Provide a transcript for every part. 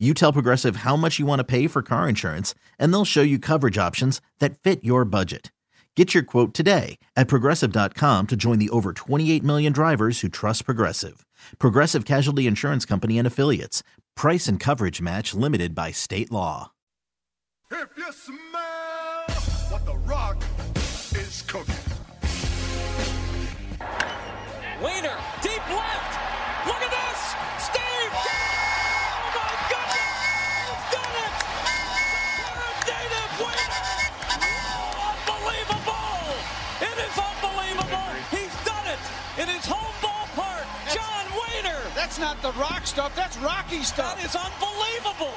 You tell Progressive how much you want to pay for car insurance, and they'll show you coverage options that fit your budget. Get your quote today at Progressive.com to join the over 28 million drivers who trust Progressive. Progressive Casualty Insurance Company and Affiliates. Price and coverage match limited by state law. If you smell what the Rock is cooking. Wehner, deep left. Look at this. Steve Gadd. That's not the Rock stuff, that's Rocky stuff. That is unbelievable.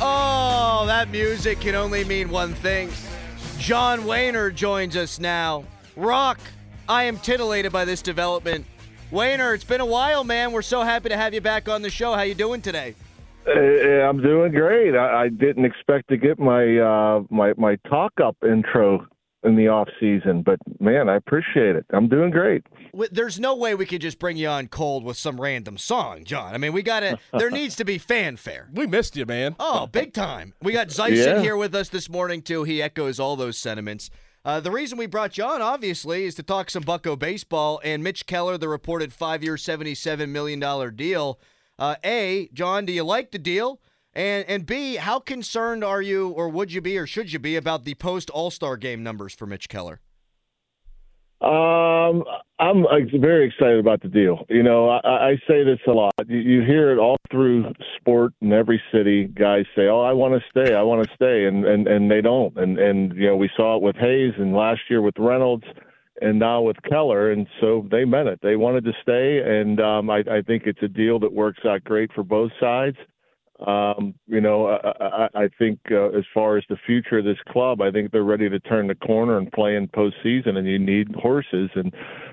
Oh, that music can only mean one thing. John Wehner joins us now. Rock, I am titillated by this development. Wehner, it's been a while, man. We're so happy to have you back on the show. How you doing today? I'm doing great. I didn't expect to get my my talk-up intro in the off season, but man, I appreciate it. I'm doing great. There's no way we could just bring you on cold with some random song, John. I mean, we gotta. There needs to be fanfare. We missed you, man. Oh, big time. We got Zeisen here with us this morning too. He echoes all those sentiments. The reason we brought you on, obviously, is to talk some Bucko baseball and Mitch Keller, the reported 5-year, $77 million deal. A, John, do you like the deal? And B, how concerned are you, or would you be, or should you be, about the post-All-Star game numbers for Mitch Keller? I'm very excited about the deal. You know, I say this a lot. You hear it all through sport in every city. Guys say, oh, I want to stay, and they don't. And, you know, we saw it with Hayes and last year with Reynolds and now with Keller, and so they meant it. They wanted to stay, and I think it's a deal that works out great for both sides. You know, I think as far as the future of this club, I think they're ready to turn the corner and play in postseason, and you need horses.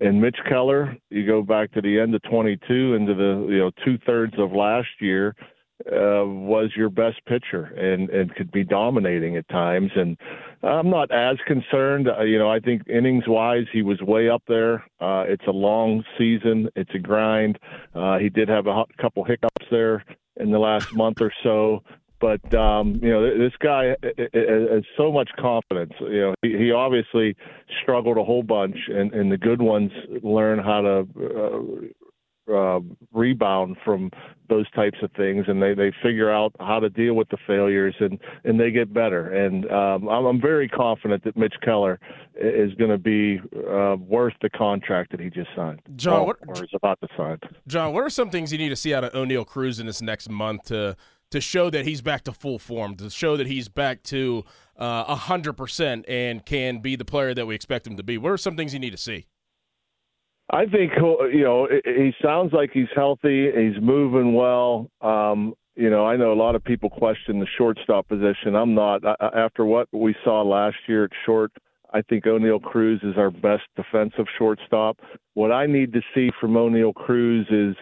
And Mitch Keller, you go back to the end of 22 into the, you know, 2/3 of last year, was your best pitcher and could be dominating at times. And I'm not as concerned. You know, I think innings-wise he was way up there. It's a long season. It's a grind. He did have a couple hiccups there in the last month or so, but you know, this guy has so much confidence. You know, he obviously struggled a whole bunch, and the good ones learn how to rebound from those types of things, and they figure out how to deal with the failures, and they get better. And I'm very confident that Mitch Keller is going to be worth the contract that he just signed, John, or is about to sign. John, what are some things you need to see out of Oneil Cruz in this next month to show that he's back to full form, to show that he's back to 100% and can be the player that we expect him to be? What are some things you need to see? I think, you know, he sounds like he's healthy. He's moving well. You know, I know a lot of people question the shortstop position. I'm not. After what we saw last year at short, I think Oneil Cruz is our best defensive shortstop. What I need to see from Oneil Cruz is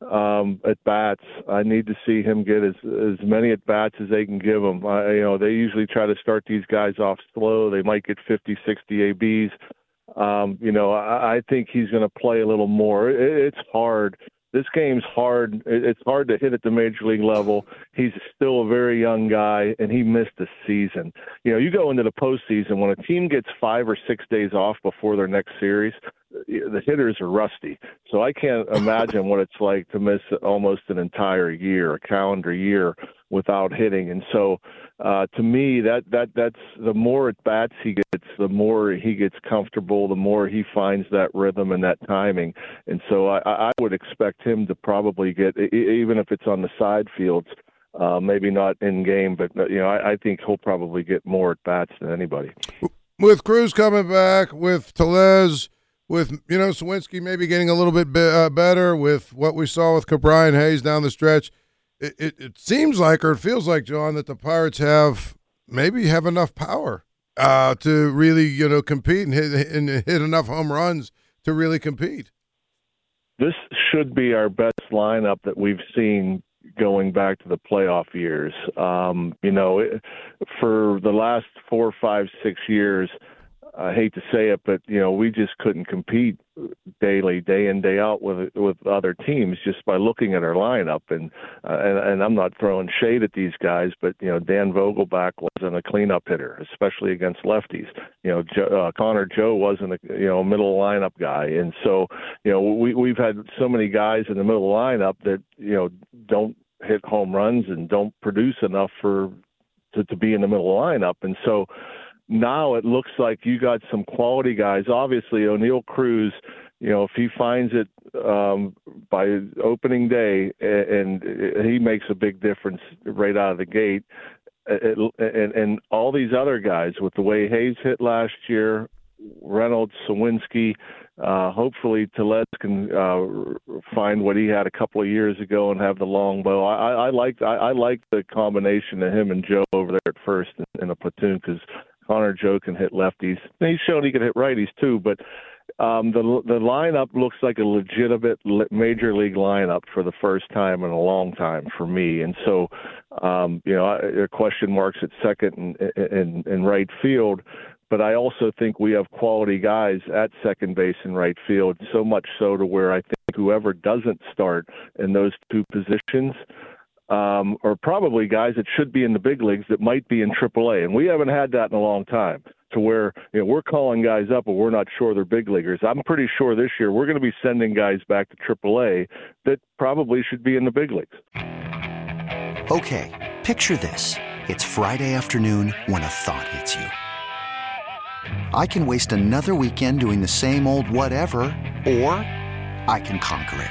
at bats. I need to see him get as many at bats as they can give him. You know, they usually try to start these guys off slow. They might get 50, 60 ABs. You know, I think he's going to play a little more. It's hard. This game's hard. It's hard to hit at the major league level. He's still a very young guy, and he missed a season. You know, you go into the postseason, when a team gets 5 or 6 days off before their next series, the hitters are rusty. So I can't imagine what it's like to miss almost an entire year, a calendar year, without hitting. And so to me, that's the more at bats he gets, the more he gets comfortable, the more he finds that rhythm and that timing. And so I would expect him to probably get, even if it's on the side fields, maybe not in game, but you know, I think he'll probably get more at bats than anybody. With Cruz coming back, with Telez, with, you know, Swinski maybe getting a little bit better, with what we saw with Cabrian Hayes down the stretch, it seems like, or it feels like, John, that the Pirates have enough power to really, compete and hit enough home runs to really compete. This should be our best lineup that we've seen going back to the playoff years. For the last 4, 5, 6 years, I hate to say it, but we just couldn't compete daily, day in, day out with other teams just by looking at our lineup. And I'm not throwing shade at these guys, but Dan Vogelbach wasn't a cleanup hitter, especially against lefties. Connor Joe wasn't a middle lineup guy, and so we've had so many guys in the middle lineup that don't hit home runs and don't produce enough to be in the middle lineup, and so. Now it looks like you got some quality guys. Obviously, Oneil Cruz, if he finds it by opening day, and he makes a big difference right out of the gate, and all these other guys with the way Hayes hit last year, Reynolds, Swinski, hopefully Telez can find what he had a couple of years ago and have the long bow. I like the combination of him and Joe over there at first in a platoon because – Connor Joe can hit lefties. He's shown he can hit righties too, but the lineup looks like a legitimate major league lineup for the first time in a long time for me. And so, there are question marks at second and right field, but I also think we have quality guys at second base and right field, so much so to where I think whoever doesn't start in those two positions or probably guys that should be in the big leagues that might be in AAA. And we haven't had that in a long time to where we're calling guys up, but we're not sure they're big leaguers. I'm pretty sure this year we're going to be sending guys back to AAA that probably should be in the big leagues. Okay, picture this. It's Friday afternoon when a thought hits you. I can waste another weekend doing the same old whatever, or I can conquer it.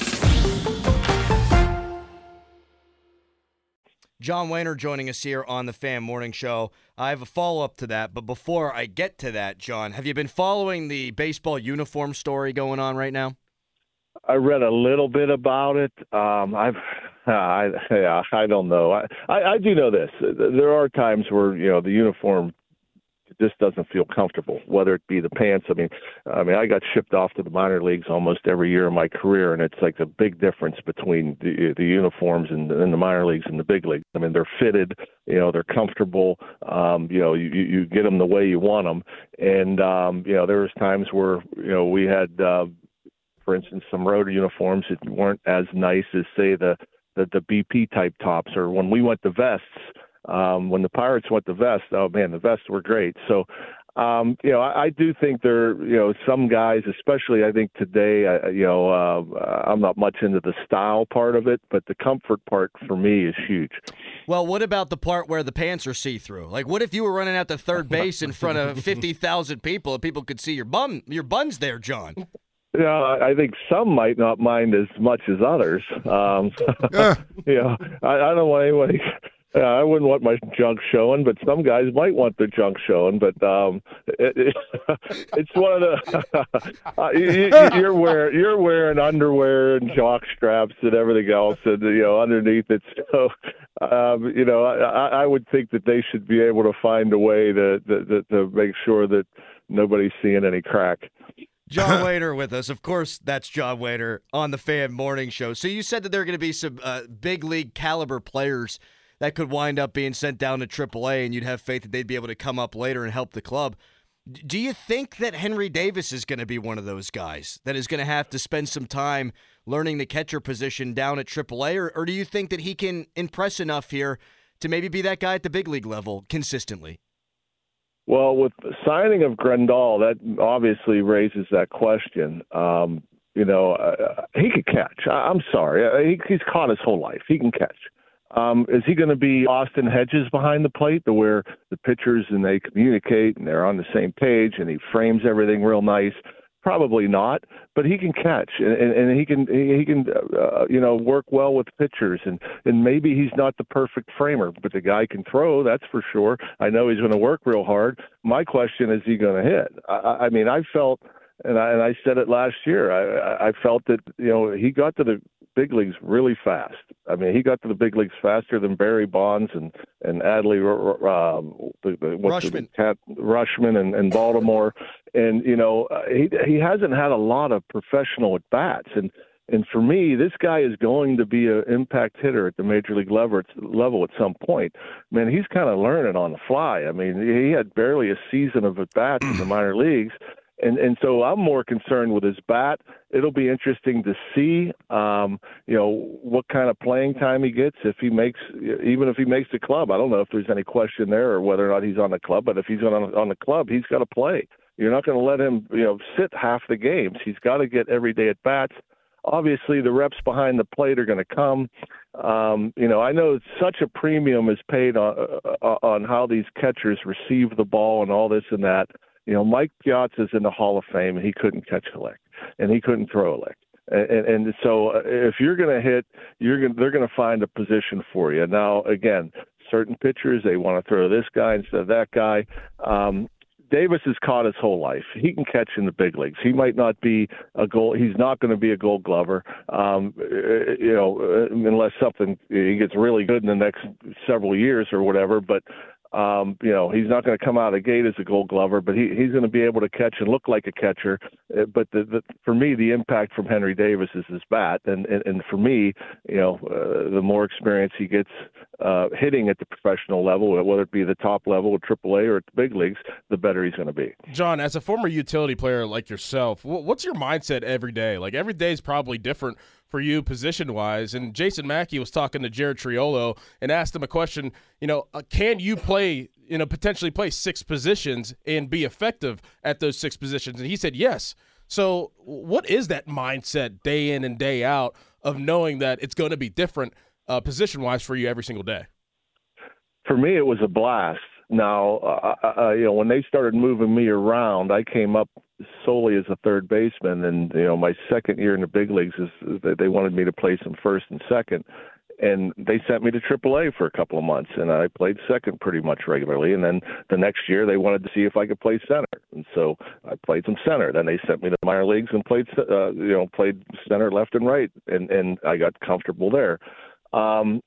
John Wehner joining us here on the Fan Morning Show. I have a follow-up to that, but before I get to that, John, have you been following the baseball uniform story going on right now? I read a little bit about it. I don't know. I do know this. There are times where the uniform just doesn't feel comfortable, whether it be the pants. I mean, I got shipped off to the minor leagues almost every year of my career, and it's like the big difference between the uniforms and the minor leagues and the big leagues. I mean, they're fitted, they're comfortable, you get them the way you want them. And, there was times where, we had, for instance, some road uniforms that weren't as nice as, say, the BP type tops, or when we went to vests. When the Pirates went to vests, oh man, the vests were great. So I do think there, some guys, especially I think today, I'm not much into the style part of it, but the comfort part for me is huge. Well, what about the part where the pants are see-through? Like, what if you were running out to third base in front of 50,000 people and people could see your buns there, John? I think some might not mind as much as others. I don't want anybody... I wouldn't want my junk showing, but some guys might want their junk showing. But it's one of the you're wearing underwear and jock straps and everything else, and underneath it. So I would think that they should be able to find a way to make sure that nobody's seeing any crack. John Wehner with us. Of course, that's John Wehner on the Fan Morning Show. So you said that there are going to be some big league caliber players that could wind up being sent down to AAA, and you'd have faith that they'd be able to come up later and help the club. Do you think that Henry Davis is going to be one of those guys that is going to have to spend some time learning the catcher position down at AAA, or do you think that he can impress enough here to maybe be that guy at the big league level consistently? Well, with the signing of Grandal, that obviously raises that question. He could catch. I'm sorry. He's caught his whole life. He can catch. Is he going to be Austin Hedges behind the plate to where the pitchers and they communicate and they're on the same page and he frames everything real nice? Probably not, but he can catch and he can work well with pitchers and maybe he's not the perfect framer, but the guy can throw, that's for sure. I know he's going to work real hard. My question is he going to hit? I said it last year. I felt that he got to the big leagues really fast. I mean, he got to the big leagues faster than Barry Bonds and Adley Rushman and Baltimore. And he hasn't had a lot of professional at bats. And for me, this guy is going to be an impact hitter at the major league level at some point. Man, he's kind of learning on the fly. I mean, he had barely a season of at bats in the minor leagues. And so I'm more concerned with his bat. It'll be interesting to see, what kind of playing time he gets if he makes the club. I don't know if there's any question there or whether or not he's on the club. But if he's on the club, he's got to play. You're not going to let him, sit half the games. He's got to get every day at bats. Obviously, the reps behind the plate are going to come. I know such a premium is paid on how these catchers receive the ball and all this and that. Mike Piazza's in the Hall of Fame, and he couldn't catch a lick, and he couldn't throw a lick. And so if you're going to hit, they're going to find a position for you. Now, again, certain pitchers, they want to throw this guy instead of that guy. Davis has caught his whole life. He can catch in the big leagues. He might not be a gold. He's not going to be a Gold Glover, unless he gets really good in the next several years or whatever. But he's not going to come out of the gate as a Gold Glover, but he's going to be able to catch and look like a catcher. But for me, the impact from Henry Davis is his bat, and for me, the more experience he gets hitting at the professional level, whether it be the top level, at AAA, or at the big leagues, the better he's going to be. John, as a former utility player like yourself, what's your mindset every day? Like every day is probably different for you position-wise, and Jason Mackey was talking to Jared Triolo and asked him a question, can you play, potentially play six positions and be effective at those six positions? And he said yes. So what is that mindset day in and day out of knowing that it's going to be different position-wise for you every single day? For me, it was a blast. Now, when they started moving me around, I came up solely as a third baseman, and my second year in the big leagues is that they wanted me to play some first and second, and they sent me to AAA for a couple of months, and I played second pretty much regularly. And then the next year they wanted to see if I could play center, and so I played some center. Then they sent me to minor leagues and played center, left, and right, and I got comfortable there. And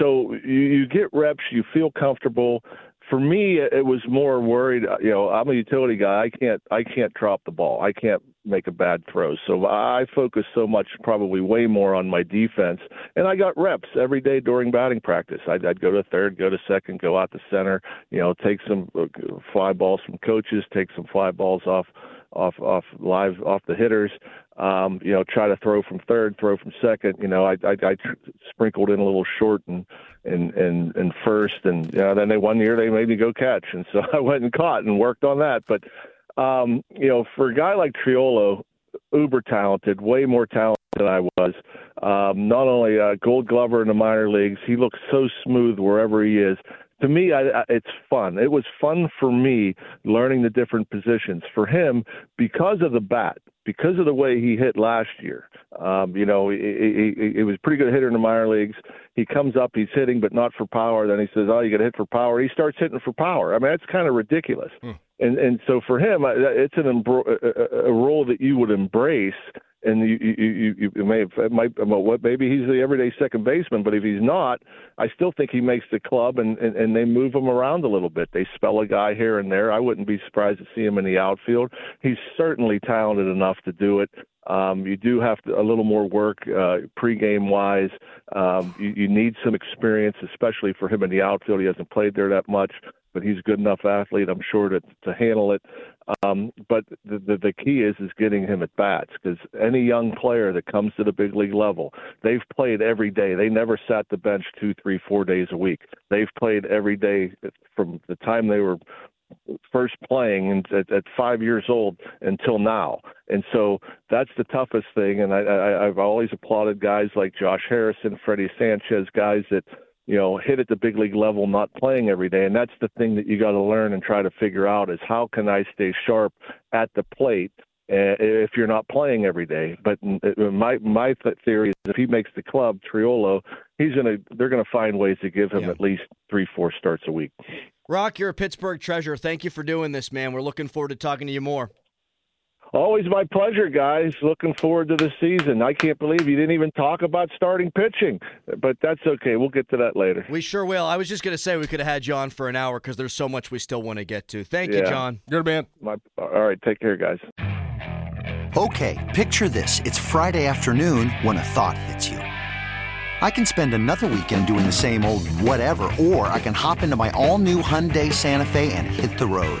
so you get reps, you feel comfortable. For me, it was more worried. I'm a utility guy. I can't drop the ball. I can't make a bad throw. So I focused so much, probably way more on my defense. And I got reps every day during batting practice. I'd go to third, go to second, go out to center. Take some fly balls from coaches, take some fly balls off the hitters. Try to throw from third, throw from second. I sprinkled in a little short and first, and then they one year they made me go catch, and so I went and caught and worked on that. But for a guy like Triolo, uber talented, way more talented than I was. Not only a Gold Glover in the minor leagues, he looks so smooth wherever he is. To me, it's fun. It was fun for me learning the different positions. For him, because of the bat, because of the way he hit last year, it was a pretty good hitter in the minor leagues. He comes up, he's hitting, but not for power. Then he says, "Oh, you got to hit for power." He starts hitting for power. I mean, that's kind of ridiculous. And so for him, it's a role that you would embrace. And you may have, maybe he's the everyday second baseman, but if he's not, I still think he makes the club, and they move him around a little bit. They spell a guy here and there. I wouldn't be surprised to see him in the outfield. He's certainly talented enough to do it. You do have a little more work pregame wise. You need some experience, especially for him in the outfield. He hasn't played there that much, but he's a good enough athlete, I'm sure, to handle it. But the key is getting him at bats, because any young player that comes to the big league level, they've played every day. They never sat the bench 2, 3, 4 days a week. They've played every day from the time they were first playing at 5 years old until now. And so that's the toughest thing. And I've always applauded guys like Josh Harrison, Freddie Sanchez, guys that hit at the big league level, not playing every day. And that's the thing that you got to learn and try to figure out is how can I stay sharp at the plate if you're not playing every day. But my theory is if he makes the club, Triolo, they're going to find ways to give him at least 3-4 starts a week. Rock, you're a Pittsburgh treasure. Thank you for doing this, man. We're looking forward to talking to you more. Always my pleasure, guys. Looking forward to the season. I can't believe you didn't even talk about starting pitching, but that's okay. We'll get to that later. We sure will. I was just going to say we could have had you on for an hour because there's so much we still want to get to. Thank you, John. Good man. All right, take care, guys. Okay, picture this. It's Friday afternoon when a thought hits you. I can spend another weekend doing the same old whatever, or I can hop into my all-new Hyundai Santa Fe and hit the road.